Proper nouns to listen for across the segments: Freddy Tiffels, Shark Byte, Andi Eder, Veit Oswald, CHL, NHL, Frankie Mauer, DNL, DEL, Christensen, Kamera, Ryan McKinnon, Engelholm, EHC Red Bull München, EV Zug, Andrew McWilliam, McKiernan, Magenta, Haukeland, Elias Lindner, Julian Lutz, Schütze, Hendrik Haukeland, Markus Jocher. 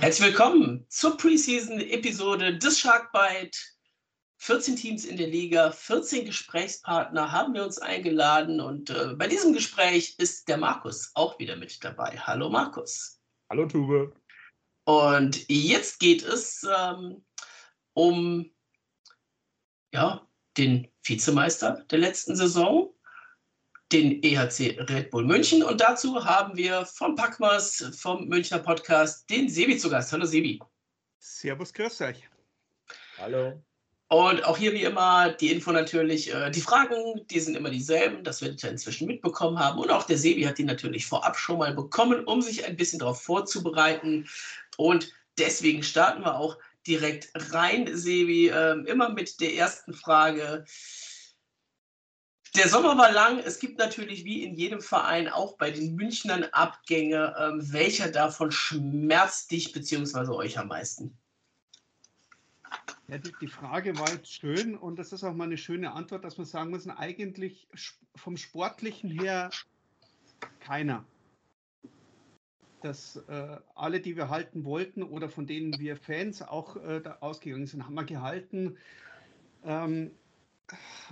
Herzlich willkommen zur Preseason-Episode des Shark Byte. 14 Teams in der Liga, 14 Gesprächspartner haben wir uns eingeladen und bei diesem Gespräch ist der Markus auch wieder mit dabei. Hallo Markus. Hallo Tube. Und jetzt geht es um den Vizemeister der letzten Saison, den EHC Red Bull München. Und dazu haben wir vom Packmas, vom Münchner Podcast, den Sebi zu Gast. Hallo Sebi. Servus, grüß euch. Hallo. Und auch hier wie immer die Info natürlich, die Fragen, die sind immer dieselben, das werdet ihr inzwischen mitbekommen haben. Und auch der Sebi hat die natürlich vorab schon mal bekommen, um sich ein bisschen darauf vorzubereiten. Und deswegen starten wir auch direkt rein, Sebi, immer mit der ersten Frage. Der Sommer war lang. Es gibt natürlich wie in jedem Verein auch bei den Münchnern Abgänge. Welcher davon schmerzt dich bzw. euch am meisten? Ja, die Frage war jetzt schön und das ist auch mal eine schöne Antwort, dass wir sagen müssen, eigentlich vom Sportlichen her keiner. Dass alle, die wir halten wollten oder von denen wir Fans auch ausgegangen sind, haben wir gehalten.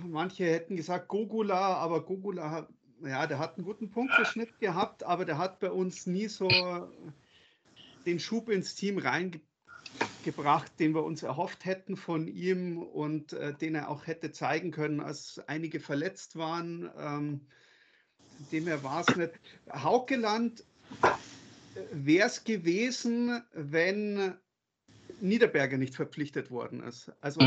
Manche hätten gesagt Gogula, aber Gogula, ja, der hat einen guten Punkteschnitt gehabt, aber der hat bei uns nie so den Schub ins Team reingebracht, den wir uns erhofft hätten von ihm und den er auch hätte zeigen können, als einige verletzt waren. Dem her war es nicht. Haukeland wäre es gewesen, wenn Niederberger nicht verpflichtet worden ist. Also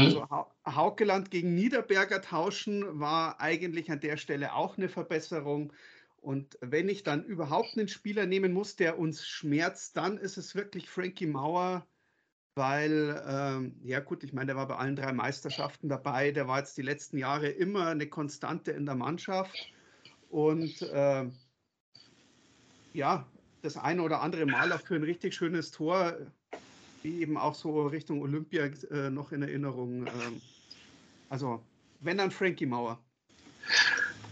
Haukeland gegen Niederberger tauschen war eigentlich an der Stelle auch eine Verbesserung. Und wenn ich dann überhaupt einen Spieler nehmen muss, der uns schmerzt, dann ist es wirklich Frankie Mauer, weil, ja gut, ich meine, der war bei allen drei Meisterschaften dabei, der war jetzt die letzten Jahre immer eine Konstante in der Mannschaft und das eine oder andere Mal auch für ein richtig schönes Tor, wie eben auch so Richtung Olympia noch in Erinnerung. Also, wenn dann Frankie Mauer.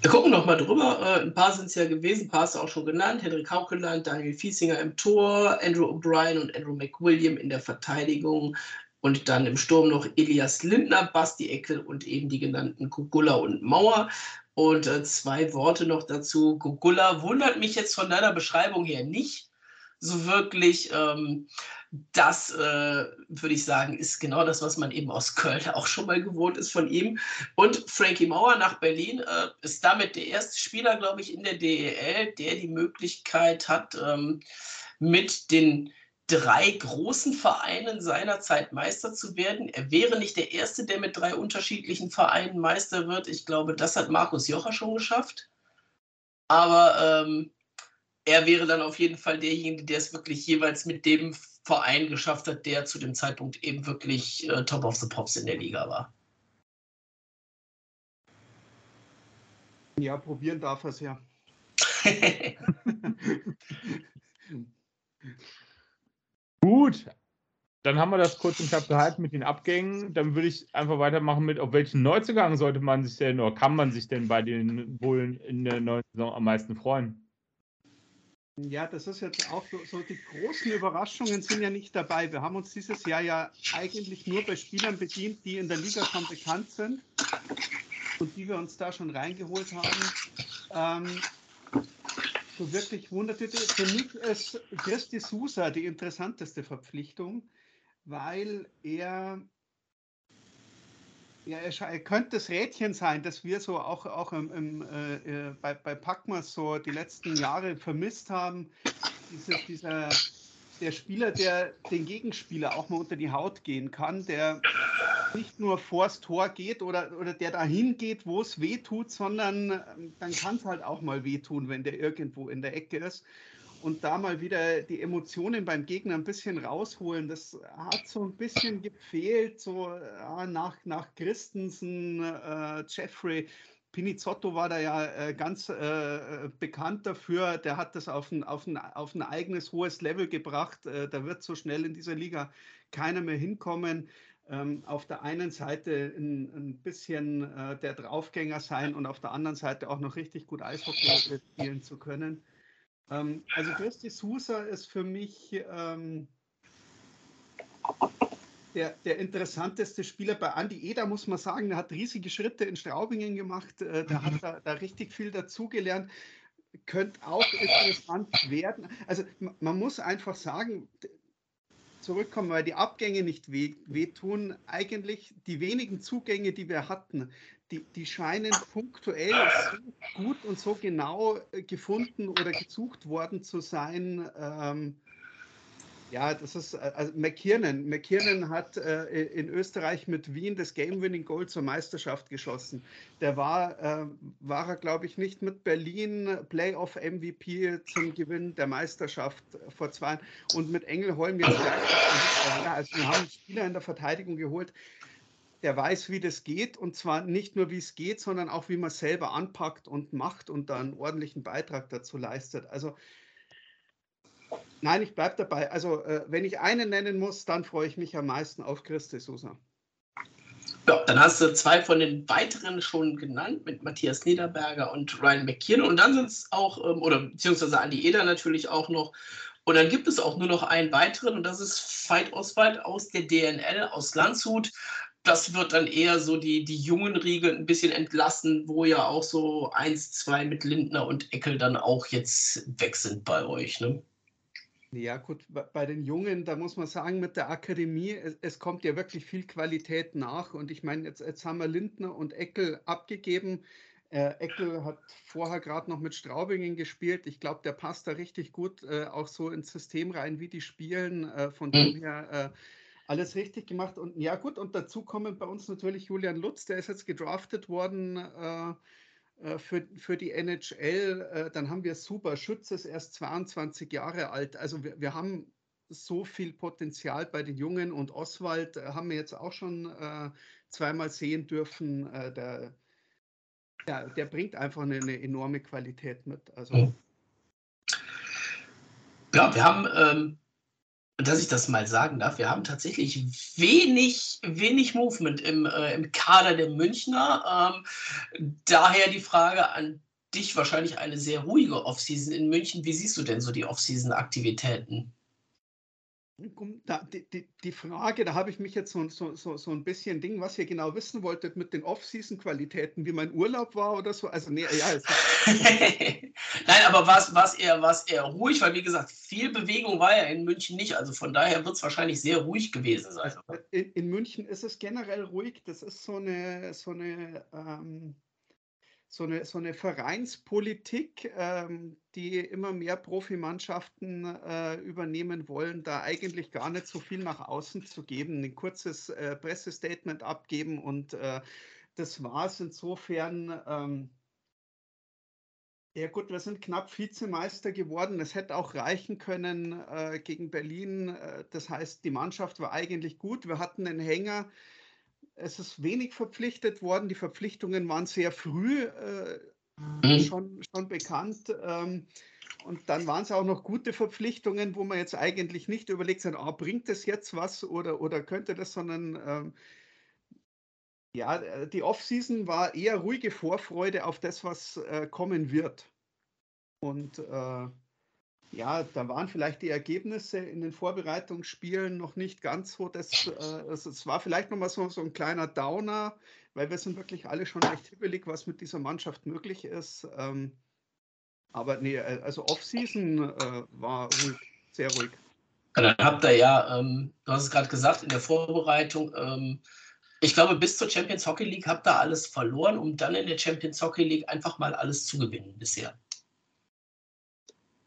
Wir gucken nochmal drüber. Ein paar sind es ja gewesen, ein paar hast du auch schon genannt. Hendrik Haukeland, Daniel Fiesinger im Tor, Andrew O'Brien und Andrew McWilliam in der Verteidigung. Und dann im Sturm noch Elias Lindner, Basti Eckel und eben die genannten Gogula und Mauer. Und zwei Worte noch dazu. Gogula wundert mich jetzt von deiner Beschreibung her nicht so wirklich. Das, würde ich sagen, ist genau das, was man eben aus Köln auch schon mal gewohnt ist von ihm. Und Frankie Mauer nach Berlin ist damit der erste Spieler, glaube ich, in der DEL, der die Möglichkeit hat, mit den drei großen Vereinen seinerzeit Meister zu werden. Er wäre nicht der Erste, der mit drei unterschiedlichen Vereinen Meister wird. Ich glaube, das hat Markus Jocher schon geschafft. Aber er wäre dann auf jeden Fall derjenige, der es wirklich jeweils mit dem Verein geschafft hat, der zu dem Zeitpunkt eben wirklich Top of the Pops in der Liga war. Ja, probieren darf er es ja. Gut, dann haben wir das kurz und knapp gehalten mit den Abgängen. Dann würde ich einfach weitermachen mit, auf welchen Neuzugang sollte man sich denn oder kann man sich denn bei den Bullen in der neuen Saison am meisten freuen? Ja, das ist jetzt auch so, die großen Überraschungen sind ja nicht dabei. Wir haben uns dieses Jahr ja eigentlich nur bei Spielern bedient, die in der Liga schon bekannt sind und die wir uns da schon reingeholt haben. So wirklich wunderte für mich ist Chris DeSousa die interessanteste Verpflichtung, weil er könnte das Rädchen sein, das wir so auch bei Packmas so die letzten Jahre vermisst haben. Der Spieler, der den Gegenspieler auch mal unter die Haut gehen kann, der nicht nur vors Tor geht oder der dahin geht, wo es weh tut, sondern dann kann es halt auch mal wehtun, wenn der irgendwo in der Ecke ist. Und da mal wieder die Emotionen beim Gegner ein bisschen rausholen, das hat so ein bisschen gefehlt, so nach Christensen, Jeffrey Pinizotto war da ja ganz bekannt dafür, der hat das auf ein eigenes hohes Level gebracht, da wird so schnell in dieser Liga keiner mehr hinkommen. Auf der einen Seite ein bisschen der Draufgänger sein und auf der anderen Seite auch noch richtig gut Eishockey spielen zu können. Also Chris DeSousa ist für mich der interessanteste Spieler bei Andi Eder, muss man sagen. Der hat riesige Schritte in Straubingen gemacht. Der hat da richtig viel dazugelernt. Könnte auch interessant werden. Also man muss einfach sagen, zurückkommen, weil die Abgänge nicht wehtun. Eigentlich die wenigen Zugänge, die wir hatten, die scheinen punktuell so gut und so genau gefunden oder gesucht worden zu sein. Ja, das ist also McKiernan. McKiernan hat in Österreich mit Wien das Game-Winning-Goal zur Meisterschaft geschossen. Der war er, glaube ich, nicht mit Berlin Playoff-MVP zum Gewinn der Meisterschaft vor 2 Jahren. Und mit Engelholm jetzt gleich. Also wir haben einen Spieler in der Verteidigung geholt, der weiß, wie das geht, und zwar nicht nur, wie es geht, sondern auch, wie man es selber anpackt und macht und da einen ordentlichen Beitrag dazu leistet. Also nein, ich bleibe dabei. Also, wenn ich einen nennen muss, dann freue ich mich am meisten auf Chris DeSousa. Ja, dann hast du 2 von den weiteren schon genannt, mit Matthias Niederberger und Ryan McKinnon. Und dann sind es auch, oder beziehungsweise Andi Eder natürlich auch noch. Und dann gibt es auch nur noch einen weiteren, und das ist Veit Oswald aus der DNL, aus Landshut. Das wird dann eher so die jungen Riege ein bisschen entlassen, wo ja auch so 1, 2 mit Lindner und Eckel dann auch jetzt weg sind bei euch, ne? Ja gut, bei den Jungen, da muss man sagen, mit der Akademie, es kommt ja wirklich viel Qualität nach. Und ich meine, jetzt haben wir Lindner und Eckel abgegeben. Eckel hat vorher gerade noch mit Straubingen gespielt. Ich glaube, der passt da richtig gut auch so ins System rein, wie die spielen. Von dem her alles richtig gemacht. Und ja gut, und dazu kommen bei uns natürlich Julian Lutz, der ist jetzt gedraftet worden, für die NHL, dann haben wir super. Schütze ist erst 22 Jahre alt. Also wir haben so viel Potenzial bei den Jungen, und Oswald haben wir jetzt auch schon 2-mal sehen dürfen. Der bringt einfach eine enorme Qualität mit. Also. Ja, wir haben, dass ich das mal sagen darf, wir haben tatsächlich wenig Movement im Kader der Münchner. Daher die Frage an dich, wahrscheinlich eine sehr ruhige Offseason in München. Wie siehst du denn so die Offseason-Aktivitäten? Die Frage, da habe ich mich jetzt so ein bisschen Ding, was ihr genau wissen wolltet mit den Off-Season-Qualitäten, wie mein Urlaub war oder so. Also, nee, ja. Nein, aber war's eher ruhig, weil wie gesagt, viel Bewegung war ja in München nicht. Also von daher wird es wahrscheinlich sehr ruhig gewesen sein. In München ist es generell ruhig. Das ist so eine Vereinspolitik, die immer mehr Profimannschaften übernehmen wollen, da eigentlich gar nicht so viel nach außen zu geben, ein kurzes Pressestatement abgeben, und das war es insofern. Ja gut, wir sind knapp Vizemeister geworden. Es hätte auch reichen können gegen Berlin. Das heißt, die Mannschaft war eigentlich gut. Wir hatten einen Hänger. Es ist wenig verpflichtet worden. Die Verpflichtungen waren sehr früh schon bekannt. Und dann waren es auch noch gute Verpflichtungen, wo man jetzt eigentlich nicht überlegt hat, bringt das jetzt was oder könnte das, sondern ja, die Offseason war eher ruhige Vorfreude auf das, was kommen wird. Und ja, da waren vielleicht die Ergebnisse in den Vorbereitungsspielen noch nicht ganz so. Es war vielleicht nochmal so ein kleiner Downer, weil wir sind wirklich alle schon recht hibbelig, was mit dieser Mannschaft möglich ist. Aber nee, also Off-Season war ruhig, sehr ruhig. Ja, dann habt ihr ja, du hast es gerade gesagt, in der Vorbereitung, ich glaube, bis zur Champions Hockey League habt ihr alles verloren, um dann in der Champions Hockey League einfach mal alles zu gewinnen bisher.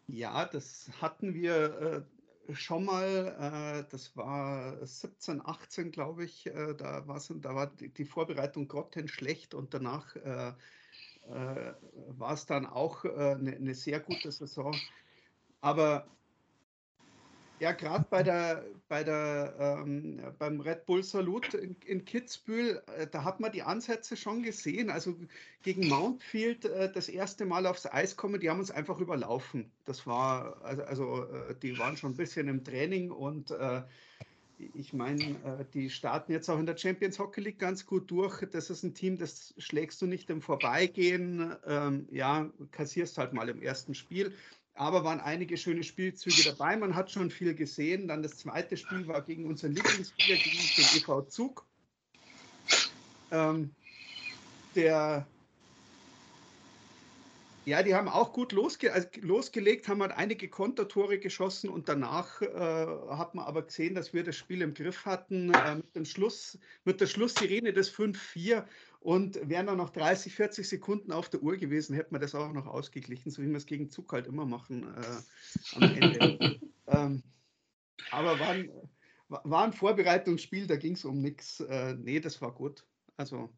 Ja, das hatten wir schon mal, das war 17, 18, glaube ich, da war die Vorbereitung grottenschlecht, und danach war es dann auch eine sehr gute Saison. Aber ja, gerade beim Red Bull Salut in Kitzbühel, da hat man die Ansätze schon gesehen. Also gegen Mountfield das erste Mal aufs Eis kommen, die haben uns einfach überlaufen. Das war, also die waren schon ein bisschen im Training, und ich meine, die starten jetzt auch in der Champions Hockey League ganz gut durch. Das ist ein Team, das schlägst du nicht im Vorbeigehen. Ja, kassierst halt mal im ersten Spiel. Aber waren einige schöne Spielzüge dabei. Man hat schon viel gesehen. Dann das zweite Spiel war gegen unseren Lieblingsspieler, gegen den EV Zug. Die haben auch gut losgelegt, haben halt einige Kontertore geschossen und danach hat man aber gesehen, dass wir das Spiel im Griff hatten. Mit der Schlusssirene des 5-4 und wären dann noch 30, 40 Sekunden auf der Uhr gewesen, hätten wir das auch noch ausgeglichen, so wie wir es gegen Zug halt immer machen am Ende. Aber war ein Vorbereitungsspiel, da ging es um nichts. Das war gut. Also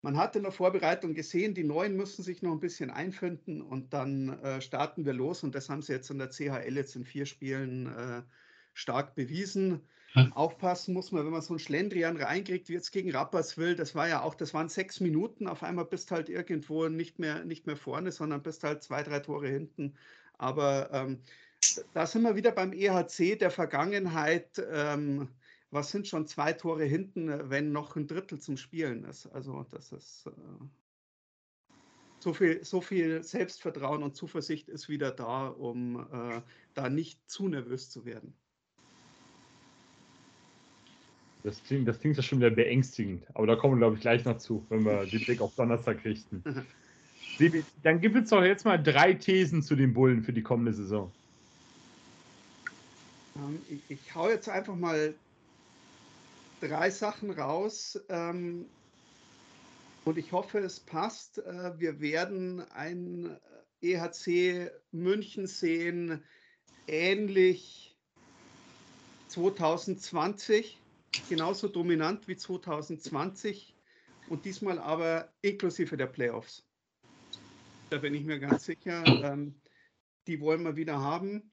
man hat in der Vorbereitung gesehen, die Neuen müssen sich noch ein bisschen einfinden und dann starten wir los. Und das haben sie jetzt in der CHL jetzt in 4 Spielen stark bewiesen. Hm. Aufpassen muss man, wenn man so einen Schlendrian reinkriegt, wie jetzt gegen Rapperswil. Das waren 6 Minuten. Auf einmal bist halt irgendwo nicht mehr vorne, sondern bist halt 2, 3 Tore hinten. Aber da sind wir wieder beim EHC der Vergangenheit. Was sind schon 2 Tore hinten, wenn noch ein Drittel zum Spielen ist? Also das ist so viel Selbstvertrauen und Zuversicht ist wieder da, um da nicht zu nervös zu werden. Das klingt ja schon wieder beängstigend, aber da kommen wir, glaube ich, gleich noch zu, wenn wir den Blick auf Donnerstag richten. Dann gibt es doch jetzt mal 3 Thesen zu den Bullen für die kommende Saison. Ich hau jetzt einfach mal 3 Sachen raus und ich hoffe, es passt. Wir werden ein EHC München sehen, ähnlich 2020, genauso dominant wie 2020 und diesmal aber inklusive der Playoffs. Da bin ich mir ganz sicher, die wollen wir wieder haben.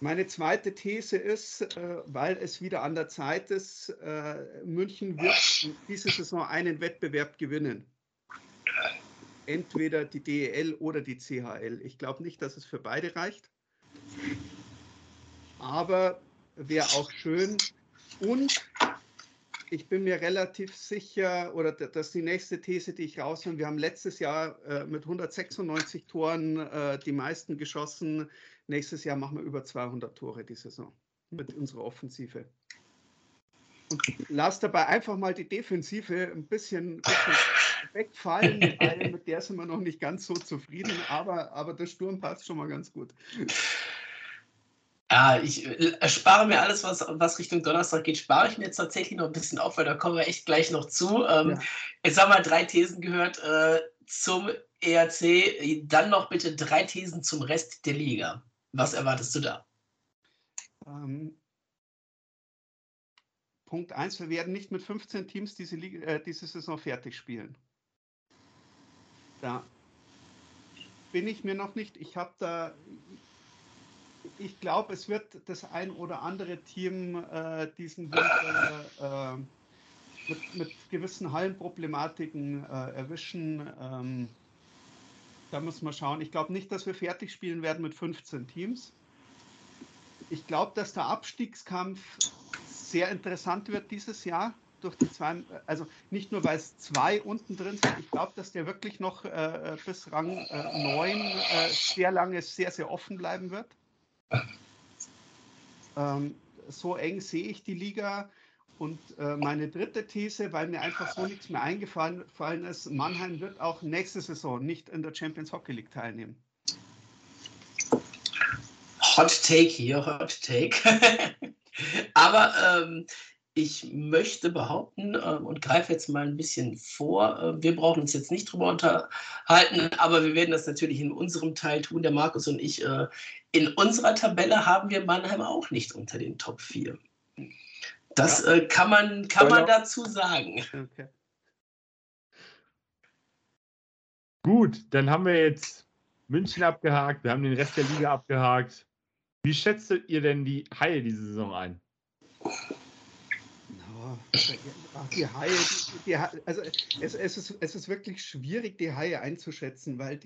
Meine zweite These ist, weil es wieder an der Zeit ist, München wird diese Saison einen Wettbewerb gewinnen. Entweder die DEL oder die CHL. Ich glaube nicht, dass es für beide reicht. Aber wäre auch schön. Und ich bin mir relativ sicher, oder das ist die nächste These, die ich rausnehme. Wir haben letztes Jahr mit 196 Toren die meisten geschossen. Nächstes Jahr machen wir über 200 Tore die Saison mit unserer Offensive. Und lass dabei einfach mal die Defensive ein bisschen wegfallen, weil mit der sind wir noch nicht ganz so zufrieden, aber der Sturm passt schon mal ganz gut. Ja, ich spare mir alles, was Richtung Donnerstag geht, spare ich mir jetzt tatsächlich noch ein bisschen auf, weil da kommen wir echt gleich noch zu. Jetzt haben wir 3 Thesen gehört zum EHC, dann noch bitte 3 Thesen zum Rest der Liga. Was erwartest du da? Punkt 1, wir werden nicht mit 15 Teams diese Saison fertig spielen. Da bin ich mir noch nicht. Ich glaube, es wird das ein oder andere Team diesen Winter mit gewissen Hallenproblematiken erwischen. Da müssen wir schauen. Ich glaube nicht, dass wir fertig spielen werden mit 15 Teams. Ich glaube, dass der Abstiegskampf sehr interessant wird dieses Jahr. Durch die 2, also nicht nur, weil es 2 unten drin sind. Ich glaube, dass der wirklich noch bis Rang 9 sehr lange sehr, sehr offen bleiben wird. So eng sehe ich die Liga. Und meine dritte These, weil mir einfach so nichts mehr eingefallen ist, Mannheim wird auch nächste Saison nicht in der Champions Hockey League teilnehmen. Hot Take hier, Hot Take. Aber ich möchte behaupten und greife jetzt mal ein bisschen vor, wir brauchen uns jetzt nicht drüber unterhalten, aber wir werden das natürlich in unserem Teil tun, der Markus und ich. In unserer Tabelle haben wir Mannheim auch nicht unter den Top 4. Das kann man dazu sagen. Okay. Gut, dann haben wir jetzt München abgehakt, wir haben den Rest der Liga abgehakt. Wie schätzt ihr denn die Haie diese Saison ein? Die Haie, also es ist wirklich schwierig, die Haie einzuschätzen, weil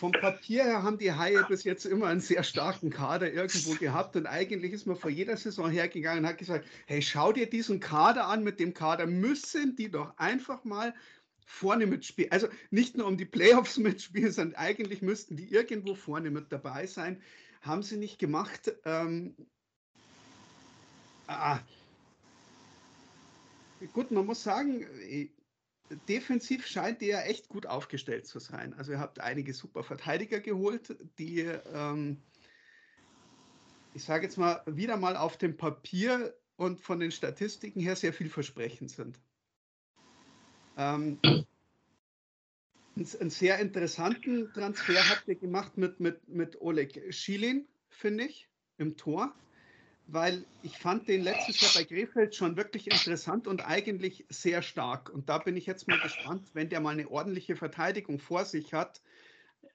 vom Papier her haben die Haie bis jetzt immer einen sehr starken Kader irgendwo gehabt und eigentlich ist man vor jeder Saison hergegangen und hat gesagt, hey, schau dir diesen Kader an, mit dem Kader müssen die doch einfach mal vorne mitspielen, also nicht nur um die Playoffs mitspielen, sondern eigentlich müssten die irgendwo vorne mit dabei sein. Haben sie nicht gemacht. Gut, man muss sagen, defensiv scheint ihr echt gut aufgestellt zu sein. Also ihr habt einige super Verteidiger geholt, die, ich sage jetzt mal, wieder mal auf dem Papier und von den Statistiken her sehr vielversprechend sind. Einen sehr interessanten Transfer habt ihr gemacht mit Oleg Schilin, finde ich, im Tor. Weil ich fand den letztes Jahr bei Krefeld schon wirklich interessant und eigentlich sehr stark. Und da bin ich jetzt mal gespannt, wenn der mal eine ordentliche Verteidigung vor sich hat,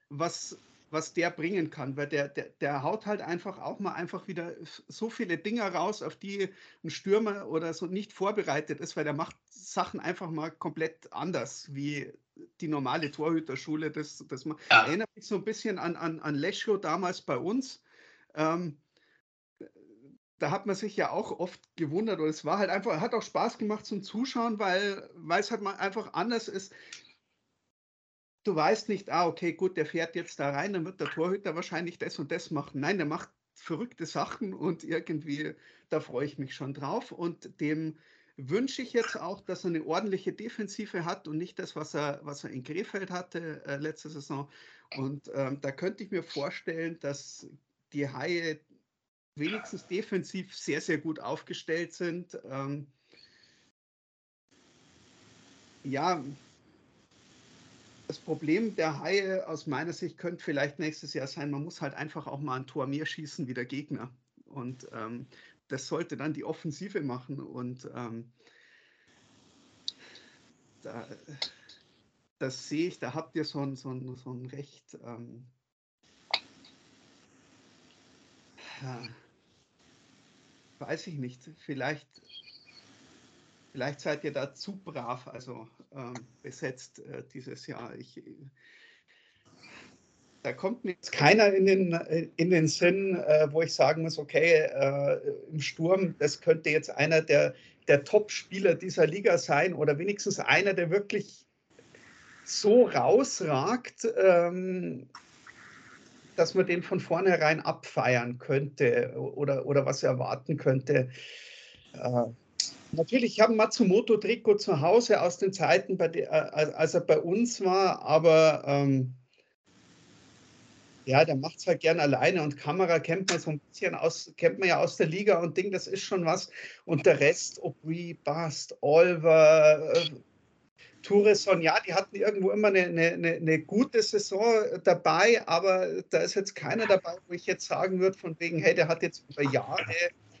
was der bringen kann. Weil der haut halt einfach wieder so viele Dinge raus, auf die ein Stürmer oder so nicht vorbereitet ist, weil der macht Sachen einfach mal komplett anders, wie die normale Torhüterschule. Das erinnert mich so ein bisschen an Leschio damals bei uns. Da hat man sich ja auch oft gewundert, oder es war halt einfach, hat auch Spaß gemacht zum Zuschauen, weil es halt mal einfach anders ist. Du weißt nicht, okay, gut, der fährt jetzt da rein, dann wird der Torhüter wahrscheinlich das und das machen. Nein, der macht verrückte Sachen und irgendwie, da freue ich mich schon drauf. Und dem wünsche ich jetzt auch, dass er eine ordentliche Defensive hat und nicht das, was er in Krefeld hatte letzte Saison. Und da könnte ich mir vorstellen, dass die Haie wenigstens defensiv sehr, sehr gut aufgestellt sind. Das Problem der Haie aus meiner Sicht könnte vielleicht nächstes Jahr sein, man muss halt einfach auch mal ein Tor mehr schießen wie der Gegner. Und das sollte dann die Offensive machen. Und das sehe ich, da habt ihr so ein recht... weiß ich nicht, vielleicht seid ihr da zu brav, also besetzt dieses Jahr. Da kommt mir jetzt keiner in den Sinn, wo ich sagen muss, okay, im Sturm, das könnte jetzt einer der Top-Spieler dieser Liga sein oder wenigstens einer, der wirklich so rausragt, dass man den von vornherein abfeiern könnte oder was erwarten könnte. Natürlich, ich habe ein Matsumoto-Trikot zu Hause aus den Zeiten, als er bei uns war, aber der macht es halt gern alleine und Kamera kennt man ja aus der Liga und Ding, das ist schon was. Und der Rest, O'Brien, Bast, Olver, Tourisson, die hatten irgendwo immer eine gute Saison dabei, aber da ist jetzt keiner dabei, wo ich jetzt sagen würde, von wegen, hey, der hat jetzt über Jahre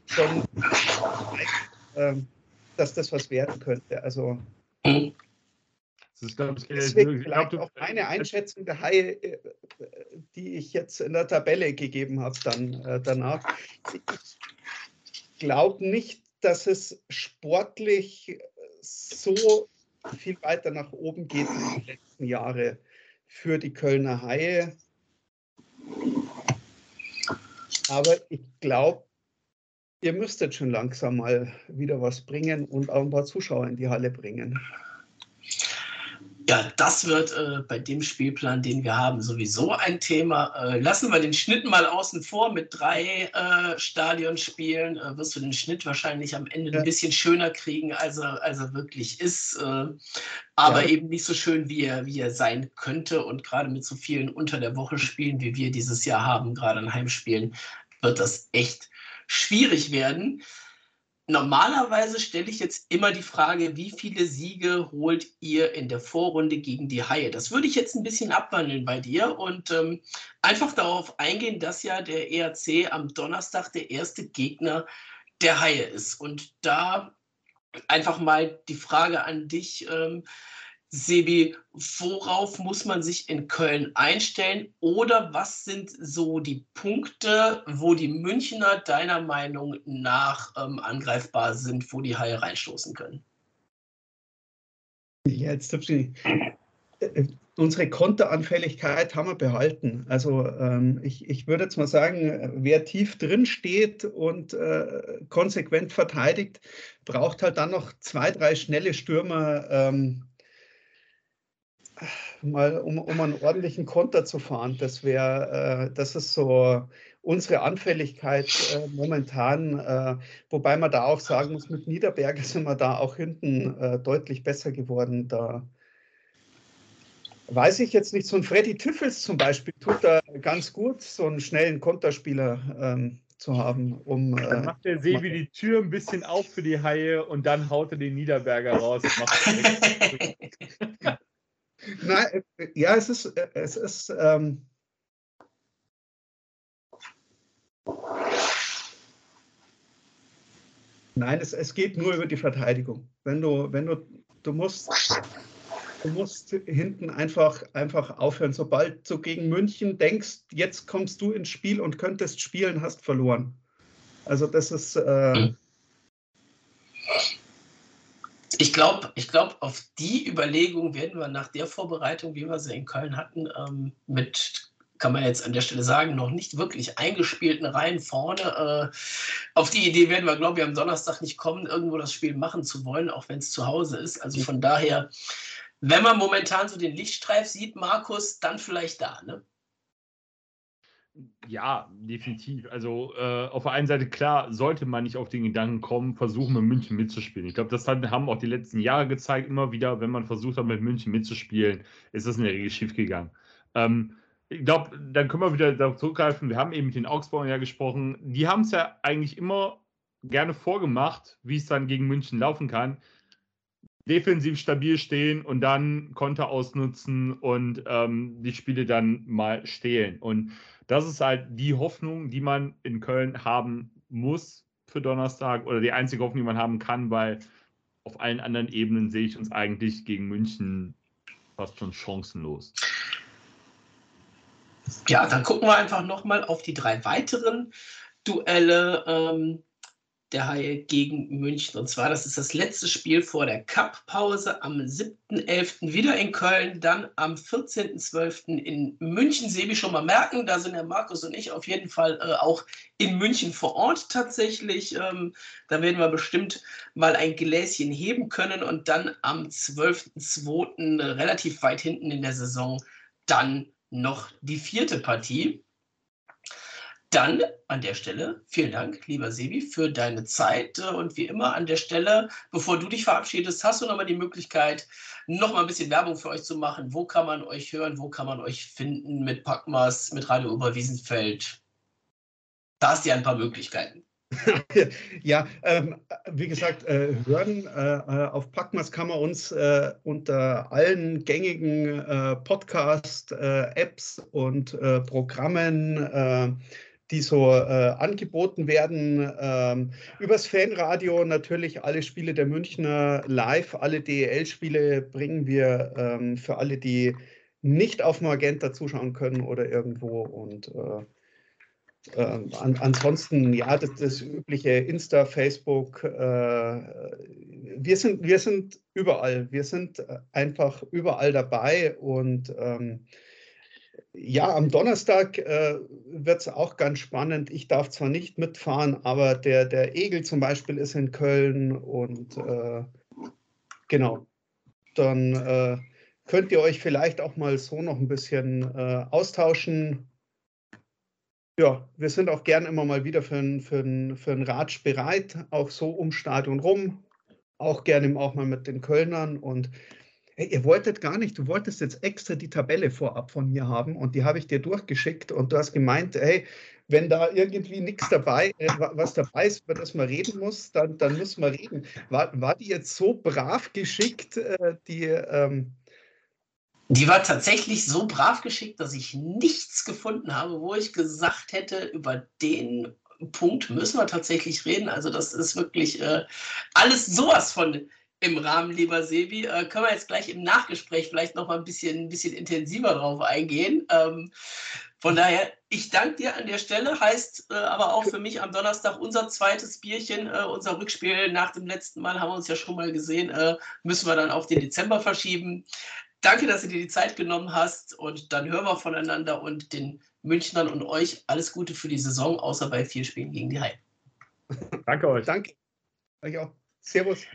schon gezeigt, dass das was werden könnte. Also deswegen vielleicht auch meine Einschätzung der Haie, die ich jetzt in der Tabelle gegeben habe dann danach. Ich glaube nicht, dass es sportlich so viel weiter nach oben geht in den letzten Jahren für die Kölner Haie. Aber ich glaube, ihr müsstet schon langsam mal wieder was bringen und auch ein paar Zuschauer in die Halle bringen. Ja, das wird bei dem Spielplan, den wir haben, sowieso ein Thema. Lassen wir den Schnitt mal außen vor. Mit 3 Stadionspielen wirst du den Schnitt wahrscheinlich am Ende ein bisschen schöner kriegen, als er wirklich ist. Aber eben nicht so schön, wie er sein könnte. Und gerade mit so vielen unter der Woche Spielen, wie wir dieses Jahr haben, gerade an Heimspielen, wird das echt schwierig werden. Normalerweise stelle ich jetzt immer die Frage, wie viele Siege holt ihr in der Vorrunde gegen die Haie? Das würde ich jetzt ein bisschen abwandeln bei dir und einfach darauf eingehen, dass ja der EHC am Donnerstag der erste Gegner der Haie ist. Und da einfach mal die Frage an dich, Sebi, worauf muss man sich in Köln einstellen oder was sind so die Punkte, wo die Münchner deiner Meinung nach angreifbar sind, wo die Haie reinstoßen können? Jetzt unsere Konteranfälligkeit haben wir behalten. Also ich würde jetzt mal sagen, wer tief drin steht und konsequent verteidigt, braucht halt dann noch 2, 3 schnelle Stürmer, mal um einen ordentlichen Konter zu fahren. Das ist so unsere Anfälligkeit momentan, wobei man da auch sagen muss, mit Niederberger sind wir da auch hinten deutlich besser geworden. Da weiß ich jetzt nicht, so ein Freddy Tiffels zum Beispiel tut da ganz gut, so einen schnellen Konterspieler zu haben. Dann macht der Sebi die Tür ein bisschen auf für die Haie und dann haut er den Niederberger raus. Nein, ja, es ist nein, es geht nur über die Verteidigung. Du musst hinten einfach aufhören. Sobald du gegen München denkst, jetzt kommst du ins Spiel und könntest spielen, hast verloren. Also das ist... Ich glaube, auf die Überlegung werden wir nach der Vorbereitung, wie wir sie in Köln hatten, mit, kann man jetzt an der Stelle sagen, noch nicht wirklich eingespielten Reihen vorne. Auf die Idee werden wir, glaube ich, am Donnerstag nicht kommen, irgendwo das Spiel machen zu wollen, auch wenn es zu Hause ist. Also von daher, wenn man momentan so den Lichtstreif sieht, Markus, dann vielleicht da, ne? Ja, definitiv. Also auf der einen Seite, klar, sollte man nicht auf den Gedanken kommen, versuchen mit München mitzuspielen. Ich glaube, das haben auch die letzten Jahre gezeigt, immer wieder, wenn man versucht hat, mit München mitzuspielen, ist das in der Regel schiefgegangen. Ich glaube, dann können wir wieder darauf zurückgreifen, wir haben eben mit den Augsburgern ja gesprochen, die haben es ja eigentlich immer gerne vorgemacht, wie es dann gegen München laufen kann. Defensiv stabil stehen und dann Konter ausnutzen und die Spiele dann mal stehlen. Und das ist halt die Hoffnung, die man in Köln haben muss für Donnerstag oder die einzige Hoffnung, die man haben kann, weil auf allen anderen Ebenen sehe ich uns eigentlich gegen München fast schon chancenlos. Ja, dann gucken wir einfach nochmal auf die drei weiteren Duelle der Haie gegen München. Und zwar, das ist das letzte Spiel vor der Cup-Pause am 7.11. wieder in Köln, dann am 14.12. in München. Sebi, schon mal merken, da sind der Markus und ich auf jeden Fall auch in München vor Ort tatsächlich. Da werden wir bestimmt mal ein Gläschen heben können und dann am 12.02. relativ weit hinten in der Saison dann noch die vierte Partie. Dann an der Stelle vielen Dank, lieber Sebi, für deine Zeit. Und wie immer an der Stelle, bevor du dich verabschiedest, hast du nochmal die Möglichkeit, nochmal ein bisschen Werbung für euch zu machen. Wo kann man euch hören? Wo kann man euch finden mit Packmas, mit Radio Oberwiesenfeld? Da hast du ja ein paar Möglichkeiten. Ja, wie gesagt, hören auf Packmas kann man uns unter allen gängigen Podcast-Apps und Programmen, die so angeboten werden, übers Fanradio natürlich alle Spiele der Münchner live, alle DEL-Spiele bringen wir für alle, die nicht auf Magenta zuschauen können oder irgendwo und ansonsten, ja, das übliche Insta, Facebook, wir sind überall, wir sind einfach überall dabei und ja, am Donnerstag wird es auch ganz spannend, ich darf zwar nicht mitfahren, aber der Egel zum Beispiel ist in Köln und genau, dann könnt ihr euch vielleicht auch mal so noch ein bisschen austauschen. Ja, wir sind auch gern immer mal wieder für einen Ratsch bereit, auch so um Stadion rum, auch gerne auch mal mit den Kölnern. Und hey, ihr wolltet gar nicht, du wolltest jetzt extra die Tabelle vorab von mir haben und die habe ich dir durchgeschickt und du hast gemeint, hey, wenn da irgendwie nichts dabei, was dabei ist, über das man reden muss, dann müssen wir reden. War die jetzt so brav geschickt, die... Die war tatsächlich so brav geschickt, dass ich nichts gefunden habe, wo ich gesagt hätte, über den Punkt müssen wir tatsächlich reden. Also das ist wirklich alles sowas von im Rahmen, lieber Sebi. Können wir jetzt gleich im Nachgespräch vielleicht noch mal ein bisschen intensiver drauf eingehen. Von daher, ich danke dir an der Stelle, heißt aber auch für mich am Donnerstag unser zweites Bierchen, unser Rückspiel nach dem letzten Mal, haben wir uns ja schon mal gesehen, müssen wir dann auf den Dezember verschieben. Danke, dass du dir die Zeit genommen hast und dann hören wir voneinander und den Münchnern und euch alles Gute für die Saison, außer bei 4 Spielen gegen die Haie. Danke euch. Danke. Danke auch. Servus.